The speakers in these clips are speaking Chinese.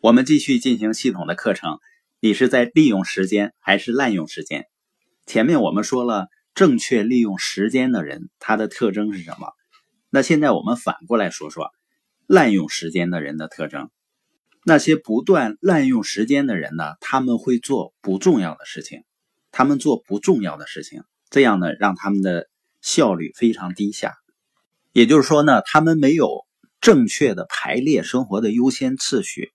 我们继续进行系统的课程，你是在利用时间还是滥用时间？前面我们说了，正确利用时间的人，他的特征是什么？那现在我们反过来说说滥用时间的人的特征。那些不断滥用时间的人呢，他们会做不重要的事情，这样呢，让他们的效率非常低下。也就是说呢，他们没有正确的排列生活的优先次序。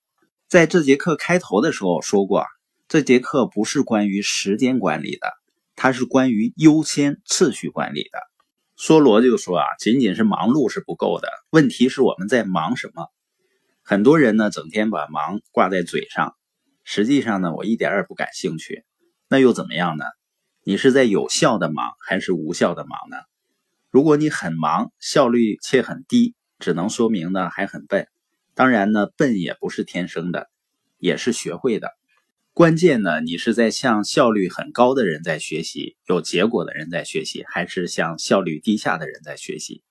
在这节课开头的时候说过，这节课不是关于时间管理的，它是关于优先次序管理的。梭罗就说啊，仅仅是忙碌是不够的，问题是我们在忙什么。很多人呢，整天把忙挂在嘴上，实际上呢，我一点也不感兴趣。那又怎么样呢？你是在有效的忙还是无效的忙呢？如果你很忙，效率却很低，只能说明呢还很笨。当然呢，笨也不是天生的，也是学会的。关键呢，你是在向效率很高的人在学习，有结果的人在学习，还是向效率低下的人在学习？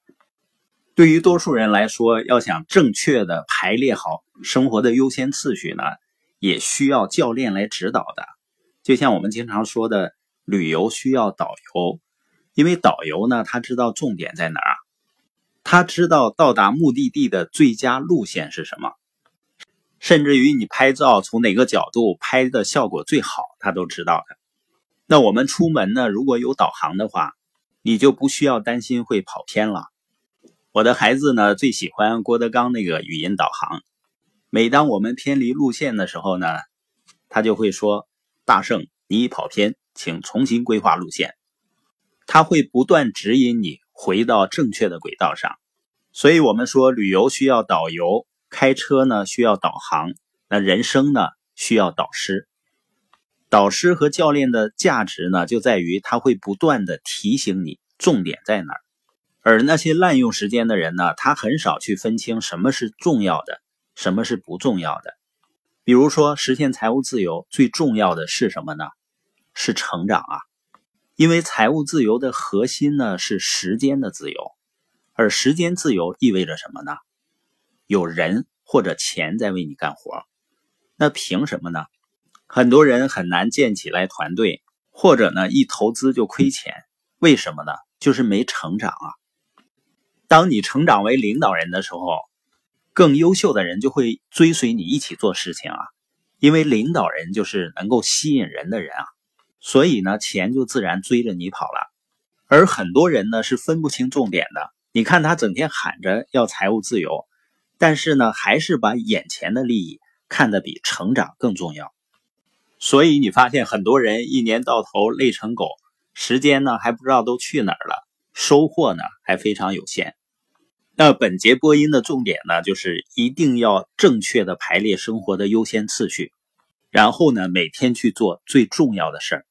对于多数人来说，要想正确的排列好生活的优先次序呢，也需要教练来指导的。就像我们经常说的，旅游需要导游，因为导游呢，他知道重点在哪儿。他知道到达目的地的最佳路线是什么，甚至于你拍照从哪个角度拍的效果最好，他都知道的。那我们出门呢，如果有导航的话，你就不需要担心会跑偏了。我的孩子呢，最喜欢郭德纲那个语音导航。每当我们偏离路线的时候呢，他就会说：“大圣，你已跑偏，请重新规划路线。”他会不断指引你回到正确的轨道上。所以我们说，旅游需要导游，开车呢需要导航，那人生呢需要导师。导师和教练的价值呢，就在于他会不断的提醒你重点在哪儿。而那些滥用时间的人呢，他很少去分清什么是重要的，什么是不重要的。比如说，实现财务自由最重要的是什么呢？是成长啊。因为财务自由的核心呢，是时间的自由。而时间自由意味着什么呢？有人或者钱在为你干活。那凭什么呢？很多人很难建起来团队，或者呢一投资就亏钱。为什么呢？就是没成长啊。当你成长为领导人的时候，更优秀的人就会追随你一起做事情啊。因为领导人就是能够吸引人的人啊。所以呢，钱就自然追着你跑了。而很多人呢是分不清重点的。你看他整天喊着要财务自由，但是呢，还是把眼前的利益看得比成长更重要。所以你发现很多人一年到头累成狗，时间呢还不知道都去哪儿了，收获呢还非常有限。那本节播音的重点呢，就是一定要正确的排列生活的优先次序，然后呢，每天去做最重要的事儿。